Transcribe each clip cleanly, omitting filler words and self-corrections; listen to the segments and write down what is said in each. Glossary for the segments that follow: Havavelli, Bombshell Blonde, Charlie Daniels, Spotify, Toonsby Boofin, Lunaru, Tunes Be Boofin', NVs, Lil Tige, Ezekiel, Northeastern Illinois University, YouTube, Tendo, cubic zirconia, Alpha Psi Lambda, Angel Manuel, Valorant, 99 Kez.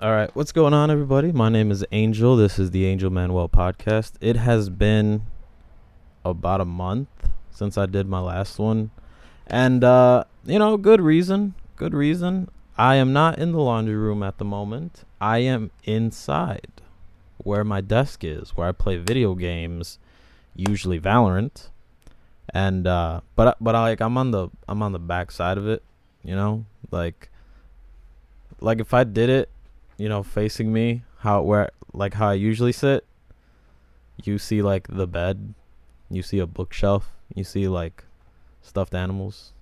All right, what's going on, everybody? My name is Angel. This is the Angel Manuel podcast. It has been about a month since I did my last one, and you know, good reason. I am not in the laundry room at the moment. I am inside where my desk is, where I play video games, usually Valorant, and but I'm on the back side of it, you know, like if I did it, you know, facing me, how I usually sit, you see like the bed, you see a bookshelf, you see like stuffed animals,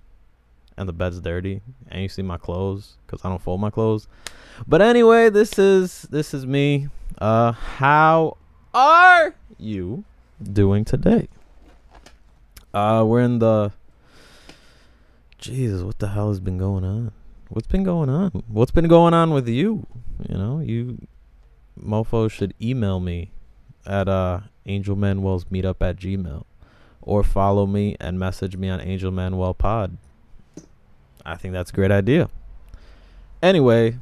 and the bed's dirty, and you see my clothes because I don't fold my clothes. But anyway, this is me. How are you doing today? We're in the Jesus. What the hell has been going on? What's been going on? What's been going on with you? You know, you mofo should email me at angelmanuelsmeetup@gmail.com or follow me and message me on Angel Manuel Pod. I think that's a great idea. Anyway,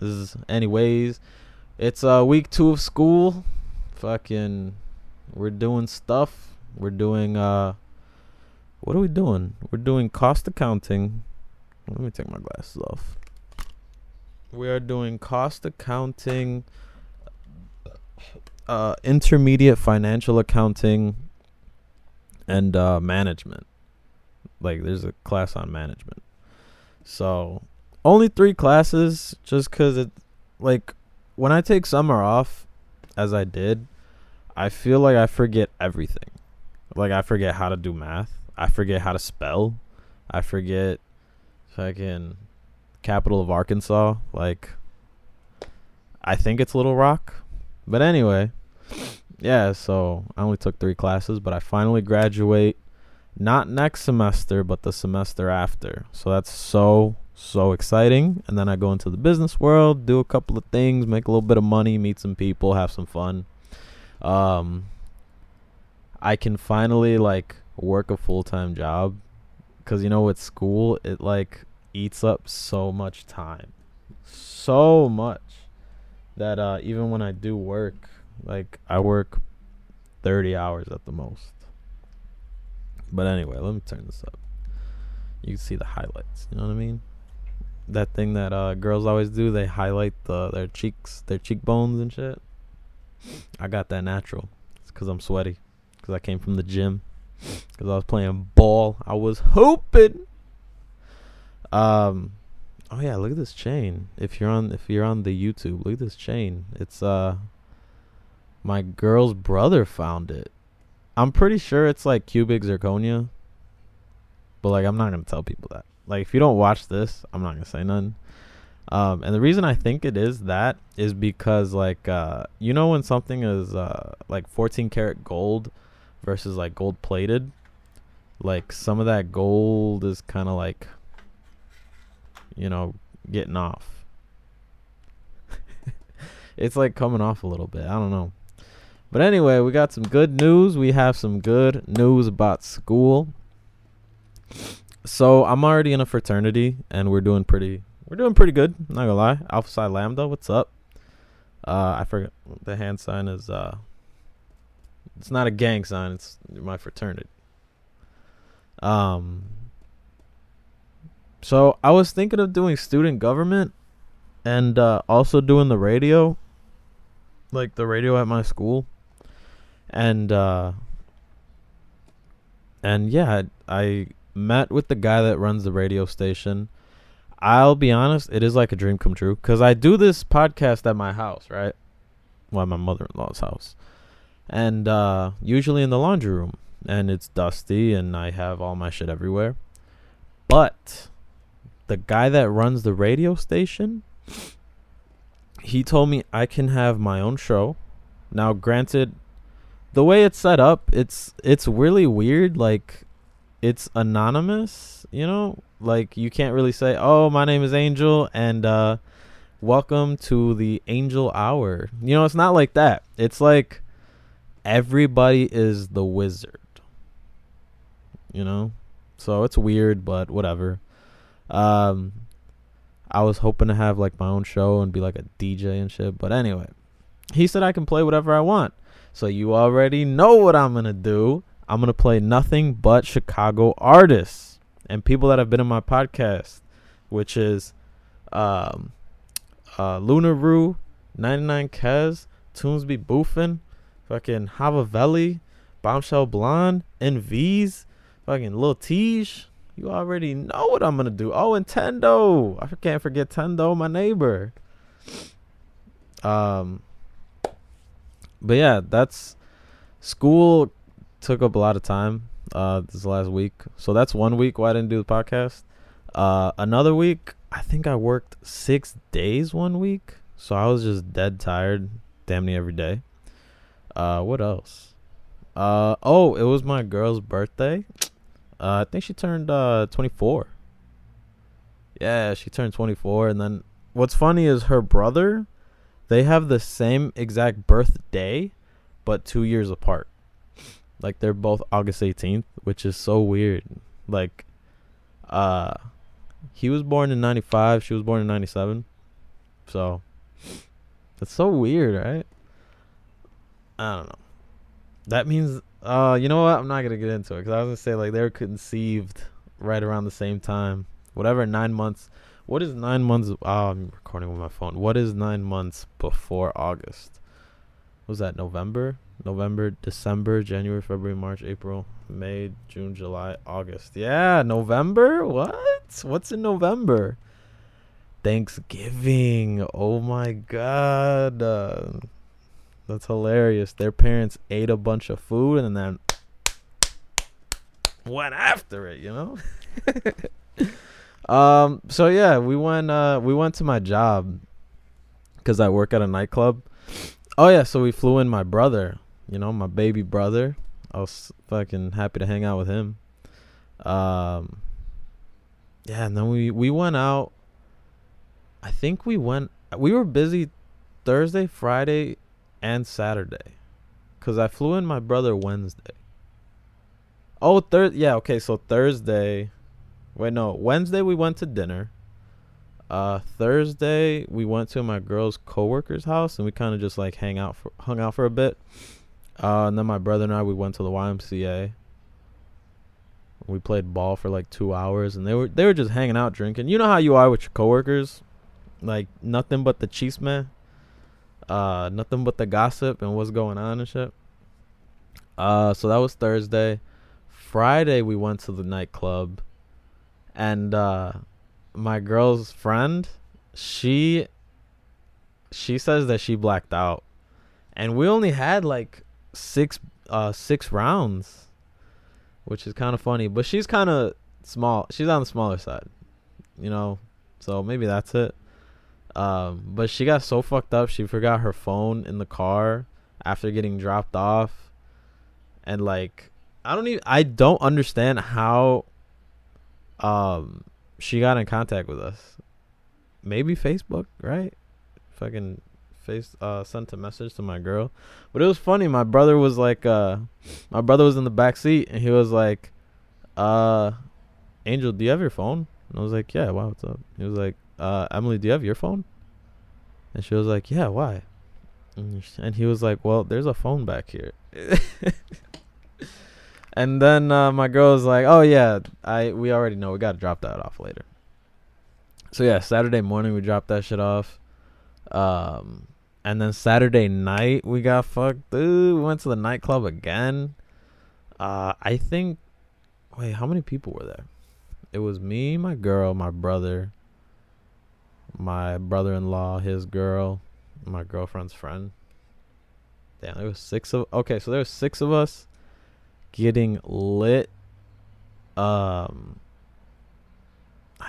it's week 2 of school. Fucking, we're doing stuff. We're doing what are we doing? We're doing cost accounting. Let me take my glasses off. We are doing cost accounting, intermediate financial accounting, and management. Like, there's a class on management. So, only 3 classes, just because it, like, when I take summer off, as I did, I feel like I forget everything. Like, I forget how to do math. I forget how to spell. I forget fucking capital of Arkansas. Like, I think it's Little Rock. But anyway, yeah, so I only took 3 classes, but I finally graduate. Not next semester, but the semester after. So that's so exciting. And then I go into the business world, do a couple of things, make a little bit of money, meet some people, have some fun. I can finally, like, work a full-time job. Because, you know, with school, it, like, eats up so much time. So much. That even when I do work, like, I work 30 hours at the most. But anyway, let me turn this up. You can see the highlights. You know what I mean? That thing that girls always do. They highlight their cheeks, their cheekbones and shit. I got that natural. It's because I'm sweaty. Because I came from the gym. Because I was playing ball. I was hooping. Oh yeah, look at this chain. If you're on the YouTube, look at this chain. It's my girl's brother found it. I'm pretty sure it's like cubic zirconia, but like I'm not gonna tell people that. Like if you don't watch this, I'm not gonna say nothing. And the reason I think it is that is because like you know when something is like 14 karat gold versus like gold plated, like some of that gold is kind of like, you know, getting off. It's like coming off a little bit. I don't know. But anyway, we got some good news. We have some good news about school. So I'm already in a fraternity, and we're doing pretty good. I'm not gonna lie. Alpha Psi Lambda, what's up? I forgot the hand sign is. It's not a gang sign. It's my fraternity. So I was thinking of doing student government, and also doing the radio. Like the radio at my school. And yeah, I met with the guy that runs the radio station. I'll be honest, it is like a dream come true. Because I do this podcast at my house, right? Well, at my mother-in-law's house. And usually in the laundry room. And it's dusty and I have all my shit everywhere. But the guy that runs the radio station... He told me I can have my own show. Now, granted, the way it's set up, it's really weird. Like, it's anonymous, you know? Like, you can't really say, oh, my name is Angel, and welcome to the Angel Hour. You know, it's not like that. It's like everybody is the wizard, you know? So, it's weird, but whatever. I was hoping to have like my own show and be like a DJ and shit. But anyway, he said I can play whatever I want. So you already know what I'm going to do. I'm going to play nothing but Chicago artists and people that have been in my podcast, which is Lunaru, 99 Kez, Toonsby Boofin, fucking Havavelli, Bombshell Blonde, NVs, fucking Lil Tige. You already know what I'm going to do. Oh, and Tendo. I can't forget Tendo, my neighbor. But yeah, that's school took up a lot of time this last week. So that's 1 week why I didn't do the podcast. Another week, I think I worked 6 days 1 week. So I was just dead tired damn near every day. What else? Oh, it was my girl's birthday. I think she turned 24. Yeah, she turned 24. And then what's funny is her brother, they have the same exact birthday, but 2 years apart. Like, they're both August 18th, which is so weird. Like, he was born in 95. She was born in 97. So, that's so weird, right? I don't know. That means... you know what? I'm not going to get into it because I was going to say, like, they were conceived right around the same time. Whatever, 9 months. What is 9 months? Oh, I'm recording with my phone. What is 9 months before August? Was that November? November, December, January, February, March, April, May, June, July, August. Yeah, November? What? What's in November? Thanksgiving. Oh, my God. That's hilarious. Their parents ate a bunch of food and then went after it, you know? So yeah, we went to my job because I work at a nightclub. Oh yeah, so we flew in my brother, you know, my baby brother. I was fucking happy to hang out with him. Yeah, and then we went out. I think we were busy Thursday, Friday, and Saturday, because I flew in my brother Wednesday. Oh, yeah, okay, so Thursday, wait, no, Wednesday we went to dinner. Thursday we went to my girl's coworker's house, and we kind of just, like, hung out for a bit. And then my brother and I, we went to the YMCA. We played ball for, like, 2 hours, and they were just hanging out drinking. You know how you are with your coworkers? Like, nothing but the chisme. Nothing but the gossip and what's going on and shit. So that was Thursday. Friday we went to the nightclub, and my girl's friend, she says that she blacked out, and we only had like six rounds, which is kind of funny. But she's kind of small. She's on the smaller side, you know. So maybe that's it. But she got so fucked up, she forgot her phone in the car after getting dropped off. And, like, I don't understand how she got in contact with us. Maybe Facebook, right? Fucking sent a message to my girl. But it was funny. My brother was like, my brother was in the back seat, and he was like, Angel, do you have your phone? And I was like, yeah, wow, what's up? He was like, Emily, do you have your phone? And she was like, yeah, why? And he was like, well, there's a phone back here. And then my girl was like, oh yeah, we already know, we gotta drop that off later. So yeah, Saturday morning we dropped that shit off. And then Saturday night we got fucked. Dude, we went to the nightclub again. I think, wait, how many people were there? It was me, my girl, my brother, my brother-in-law, his girl, my girlfriend's friend. Damn, there was six of... Okay, so there was six of us getting lit. I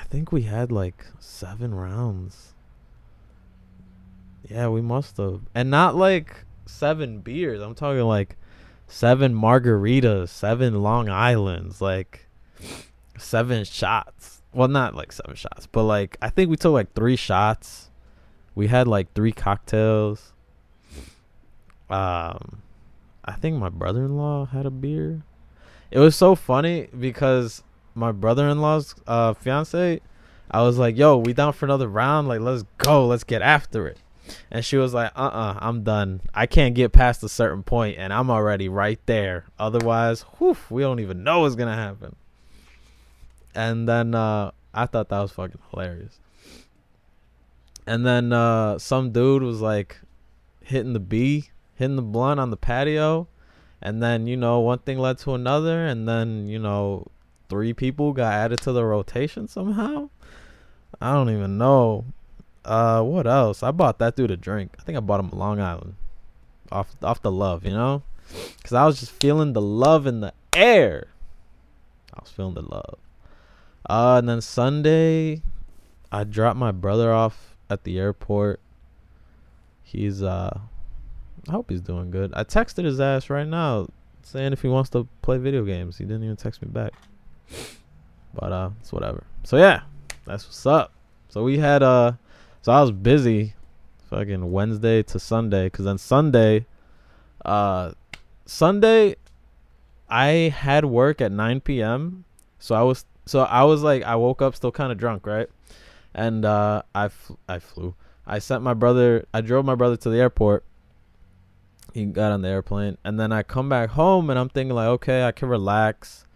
think we had, like, 7 rounds. Yeah, we must have. And not, like, 7 beers. I'm talking, like, 7 margaritas, 7 Long Islands, like, 7 shots. Well, not like 7 shots, but like I think we took like 3 shots. We had like 3 cocktails. I think my brother-in-law had a beer. It was so funny because my brother-in-law's fiance, I was like, yo, we down for another round? Like, let's go. Let's get after it. And she was like, I'm done. I can't get past a certain point, and I'm already right there. Otherwise, whew, we don't even know what's going to happen. And then I thought that was fucking hilarious. And then some dude was like hitting the blunt on the patio. And then, you know, one thing led to another. And then, you know, 3 people got added to the rotation somehow. I don't even know. What else? I bought that dude a drink. I think I bought him a Long Island. Off the love, you know? Because I was just feeling the love in the air. I was feeling the love. And then Sunday, I dropped my brother off at the airport. He's, I hope he's doing good. I texted his ass right now saying if he wants to play video games. He didn't even text me back. But, it's whatever. So, yeah. That's what's up. So, we had, so I was busy fucking Wednesday to Sunday, because then Sunday I had work at 9 p.m. So I was like, I woke up still kind of drunk, right? And I drove my brother to the airport. He got on the airplane, and then I come back home and I'm thinking like, okay, I can relax,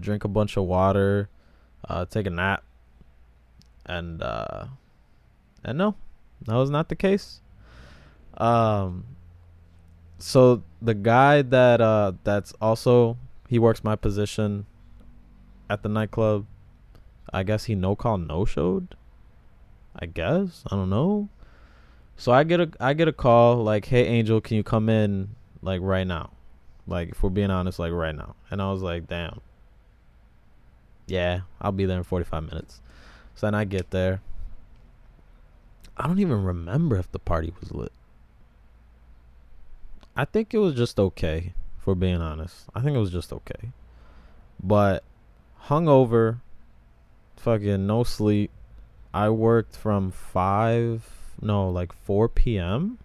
drink a bunch of water, take a nap, and no, that was not the case. So the guy that that's also, he works my position at the nightclub. I guess he no-showed. I guess, I don't know. So I get a call like, hey Angel, can you come in like right now? Like, if we're being honest, like right now. And I was like, damn. Yeah, I'll be there in 45 minutes. So then I get there. I don't even remember if the party was lit. I think it was just okay, if we're being honest. I think it was just okay. But hungover, fucking no sleep. I worked from 4 p.m.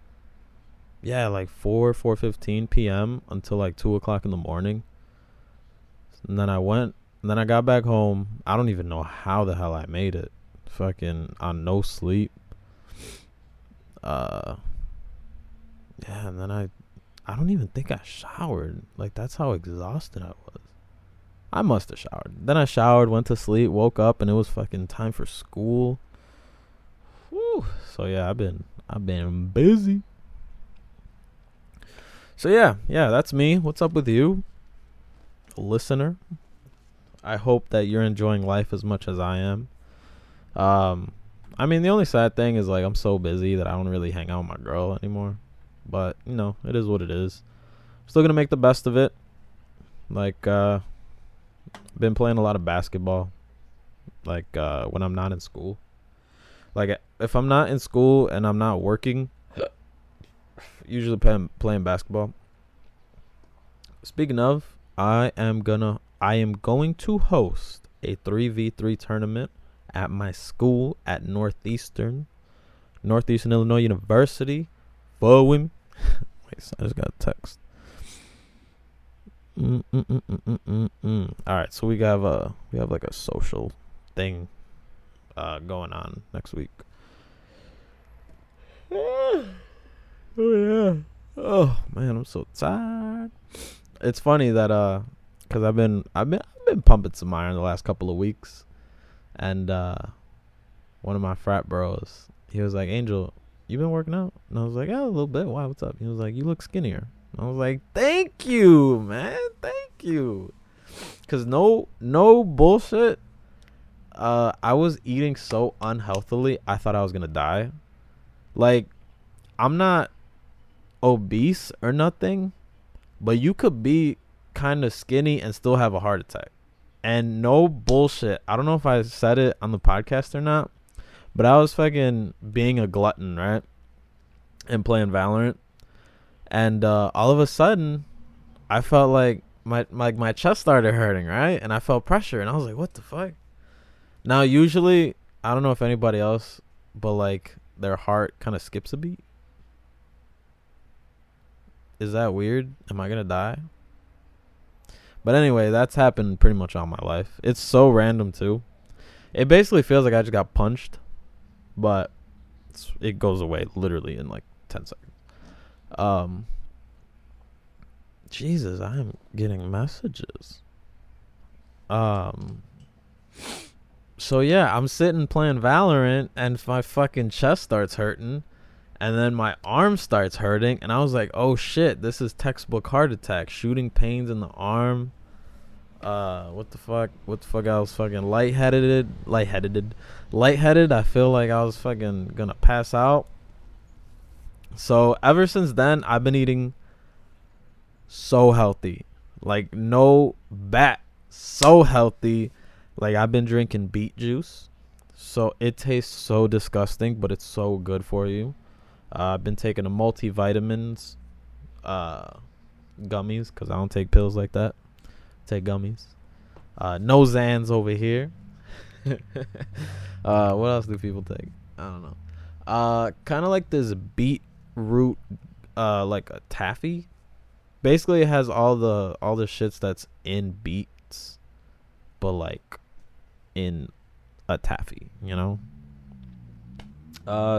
Yeah, like 4:15 p.m. until like 2 o'clock in the morning. And then then I got back home. I don't even know how the hell I made it. Fucking on no sleep. Yeah, and then I don't even think I showered. Like, that's how exhausted I was. I must have showered. Then I showered, went to sleep, woke up, and it was fucking time for school. Whew. So yeah, I've been busy. So yeah, that's me. What's up with you, listener? I hope that you're enjoying life as much as I am. I mean, the only sad thing is, like, I'm so busy that I don't really hang out with my girl anymore. But, you know, it is what it is. Still going to make the best of it. Like, been playing a lot of basketball. Like, when I'm not in school. Like, if I'm not in school and I'm not working, usually playing basketball. Speaking of, I am going to host a 3v3 tournament at my school at Northeastern Illinois University. Bowen. Wait, so I just got a text. All right, so we have like a social thing going on next week. Oh yeah. Oh man, I'm so tired. It's funny that because I've been pumping some iron the last couple of weeks. And one of my frat bros, he was like, Angel, you been working out? And I was like, yeah, a little bit. Why? What's up? He was like, you look skinnier. And I was like, thank you, man. Thank you. Because no bullshit. I was eating so unhealthily, I thought I was going to die. Like, I'm not obese or nothing, but you could be kind of skinny and still have a heart attack. And no bullshit, I don't know if I said it on the podcast or not, but I was fucking being a glutton, right? And playing Valorant. And all of a sudden, I felt like my chest started hurting, right? And I felt pressure, and I was like, what the fuck? Now, usually, I don't know if anybody else, but like their heart kind of skips a beat. Is that weird? Am I going to die? But anyway, that's happened pretty much all my life. It's so random, too. It basically feels like I just got punched, but it goes away literally in like 10 seconds. Jesus, I'm getting messages. So yeah, I'm sitting playing Valorant and my fucking chest starts hurting and then my arm starts hurting and I was like, oh shit, this is textbook heart attack, shooting pains in the arm. What the fuck, I was fucking lightheaded. I feel like I was fucking gonna pass out. So ever since then, I've been eating so healthy, like no bat, so healthy. Like I've been drinking beet juice, so it tastes so disgusting, but it's so good for you. I've been taking a multivitamins, gummies, cause I don't take pills like that. Take gummies. No Zans over here. What else do people take? I don't know. Kind of like this beetroot, like a taffy. Basically, it has all the shits that's in beets, but like in a taffy, you know.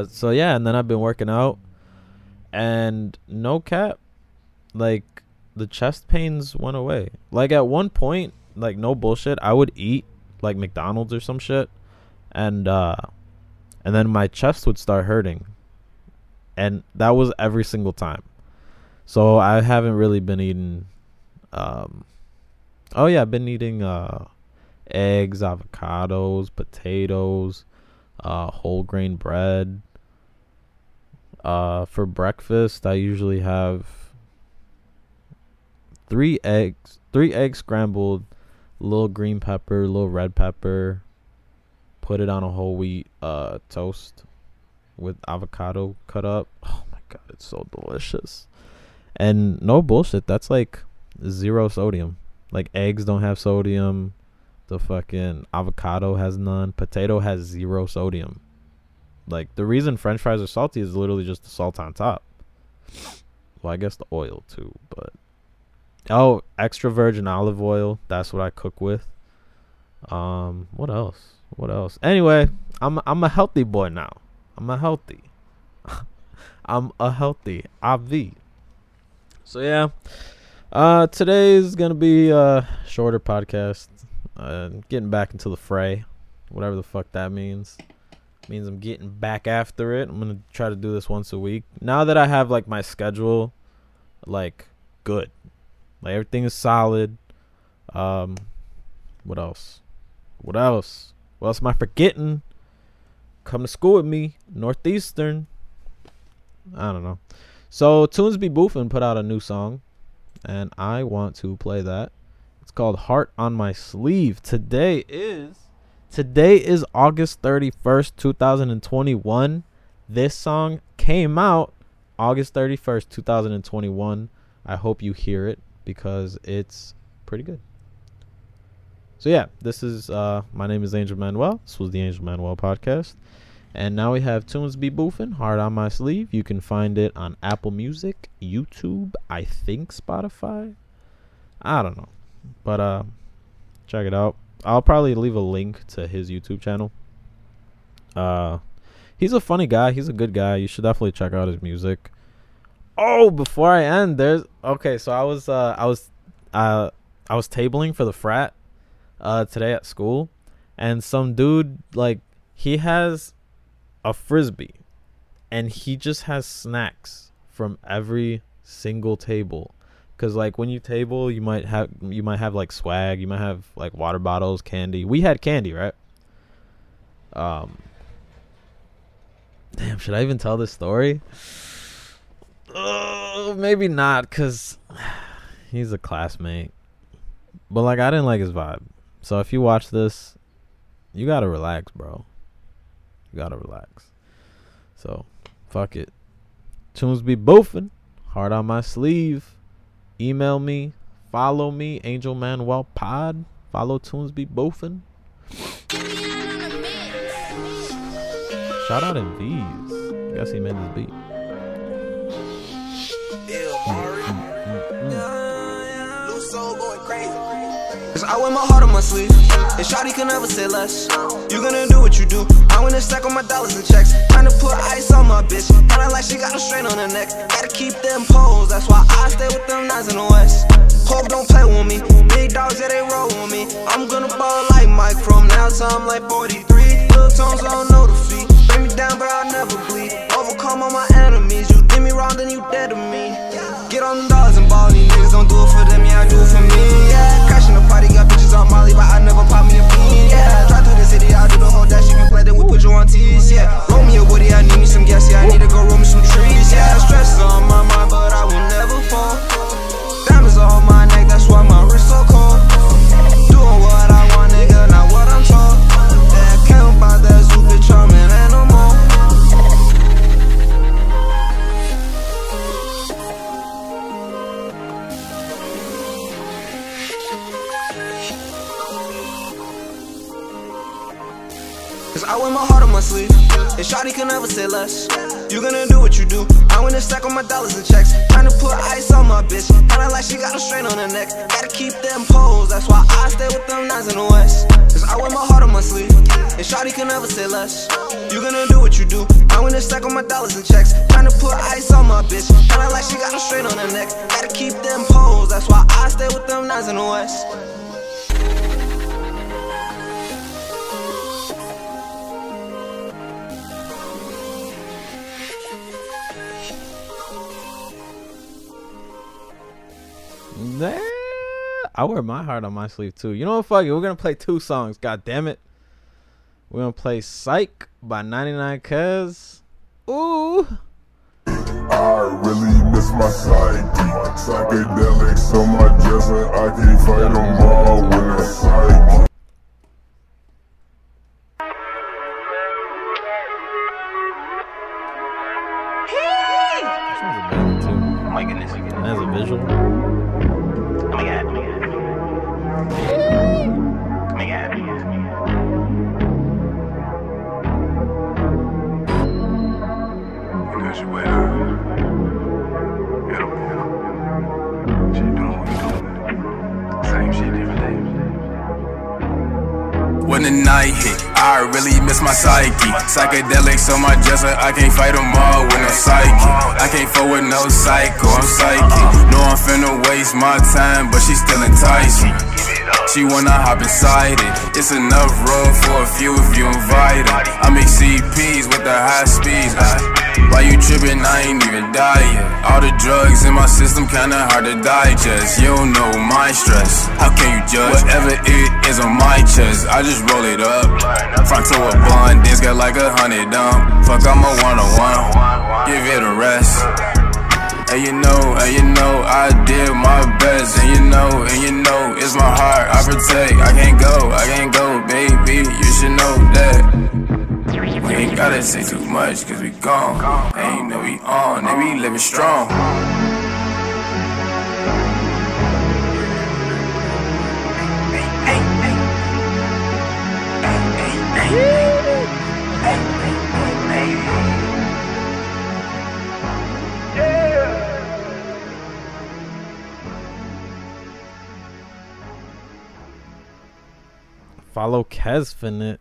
So yeah, and then I've been working out, and no cap, like, the chest pains went away. Like at one point, like no bullshit, I would eat like McDonald's or some shit, and then my chest would start hurting, and that was every single time. So I haven't really been eating. Oh yeah, I've been eating eggs, avocados, potatoes, whole grain bread. For breakfast, I usually have 3 eggs scrambled, a little green pepper, a little red pepper, put it on a whole wheat toast with avocado cut up. Oh my god, it's so delicious. And no bullshit, that's like zero sodium. Like eggs don't have sodium, the fucking avocado has none, potato has zero sodium. Like the reason french fries are salty is literally just the salt on top. Well, I guess the oil too, but oh, extra virgin olive oil, that's what I cook with. What else? Anyway, I'm a healthy boy now. I'm a healthy IV. So yeah, today's gonna be a shorter podcast. Getting back into the fray, whatever the fuck that means. It means I'm getting back after it. I'm gonna try to do this once a week now that I have like my schedule like good. Like everything is solid. What else? What else am I forgetting? Come to school with me, Northeastern. I don't know. So Tunes Be Boofin' put out a new song, and I want to play that. It's called Heart on My Sleeve. Today is August 31st, 2021. This song came out August 31st, 2021. I hope you hear it, because it's pretty good. So yeah, this is my name is Angel Manuel. This was the Angel Manuel podcast, and now we have Tunes Be Boofin', Heart on My Sleeve. You can find it on Apple Music, YouTube, I think Spotify, I don't know, but check it out. I'll probably leave a link to his YouTube channel. He's a funny guy, he's a good guy. You should definitely check out his music. Oh, before I end, so I was tabling for the frat today at school, and some dude, like, he has a Frisbee and he just has snacks from every single table, cuz like when you table, you might have like swag, you might have like water bottles, candy. We had candy, right? Damn, should I even tell this story? Maybe not, because he's a classmate, but like I didn't like his vibe. So if you watch this, you gotta relax, bro. You gotta relax. So fuck it. Tunes Be Boofin', Heart on My Sleeve. Email me, follow me, Angel Manuel Pod. Follow Tunes Be Boofin'. Shout out NVs. Guess he made this beat. I wear my heart on my sleeve, and shawty can never say less. You gonna do what you do, I'm gonna stack on my dollars and checks. Trying to put ice on my bitch, kinda like she got a strain on her neck. Gotta keep them poles, that's why I stay with them nines in the West. Hope don't play with me, big dogs, yeah, they roll with me. I'm gonna ball like Mike from now till I'm like 43. Lil Tones don't know defeat, bring me down but I'll never bleed. Overcome all my enemies, you did me wrong then you dead to me. Get on the dollars and ball, these niggas don't do it for them, yeah, I do it for me, yeah. Crashing the party, got bitches on Molly, but I never pop me a bean, yeah. Drive through the city, I'll do the whole dash, if you play, then we put you on tees, yeah. Roll me a woody, I need me some gas, yeah, I need to go roll me some trees, yeah. Stress on my mind, but I will never fall. Diamonds on my neck, that's why my wrist so cold. Doing what I want, nigga, not what I'm told. Yeah, can't buy that zoo, bitch, I'm an animal. I wear my heart on my sleeve, and shawty can never say less. You gonna do what you do, I'm gonna stack on my dollars and checks. Trying to put ice on my bitch, kinda like she got a strain on her neck. Gotta keep them poles, that's why I stay with them nines in the West. Cause I wear my heart on my sleeve, and shawty can never say less. You gonna do what you do, I'm gonna stack on my dollars and checks. Trying to put ice on my bitch, kinda like she got a strain on her neck. Gotta keep them poles, that's why I stay with them nines in the West. There, I wear my heart on my sleeve too. You know what, fuck it, we're gonna play two songs, god damn it. We're gonna play Psych by 99 Kez. Ooh, I really miss my psyche. Psychedelics on my dresser, I can fight them all when I psyche. Oh my goodness, that's a visual. When the night hit, I really miss my psyche. Psychedelics on my dresser, I can't fight them all when I'm psychic. I can't fuck with no psycho, I'm psychic. No, I'm finna waste my time, but she still enticing. She wanna hop inside it. It's enough road for a few if you invite her. I make CPs with the high speeds. Why you trippin'? I ain't even die yet. All the drugs in my system kinda hard to digest. You don't know my stress, how can you judge? Whatever it is on my chest, I just roll it up. Front to a blonde, dance got like 100 dump. Fuck, I'm a one-on-one, give it a rest. And you know, I did my best. And you know, it's my heart I protect. I can't go, baby, you should know that. We ain't gotta say too much, cause we gone. Ain't know we on, and we living strong. Follow Kez Finit.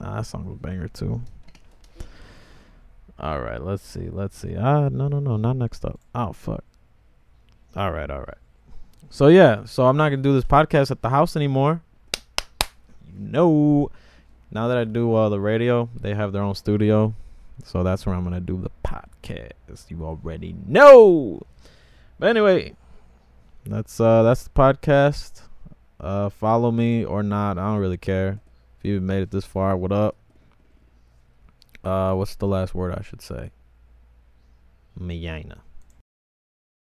Nah, that song was a banger too. Alright, let's see, no, not next up. Oh, fuck. Alright. So yeah, I'm not gonna do this podcast at the house anymore. No. Now that I do the radio, they have their own studio. So that's where I'm gonna do the podcast. You already know. But anyway, that's the podcast. Follow me or not, I don't really care. If you made it this far, what up? What's the last word I should say? Mayana.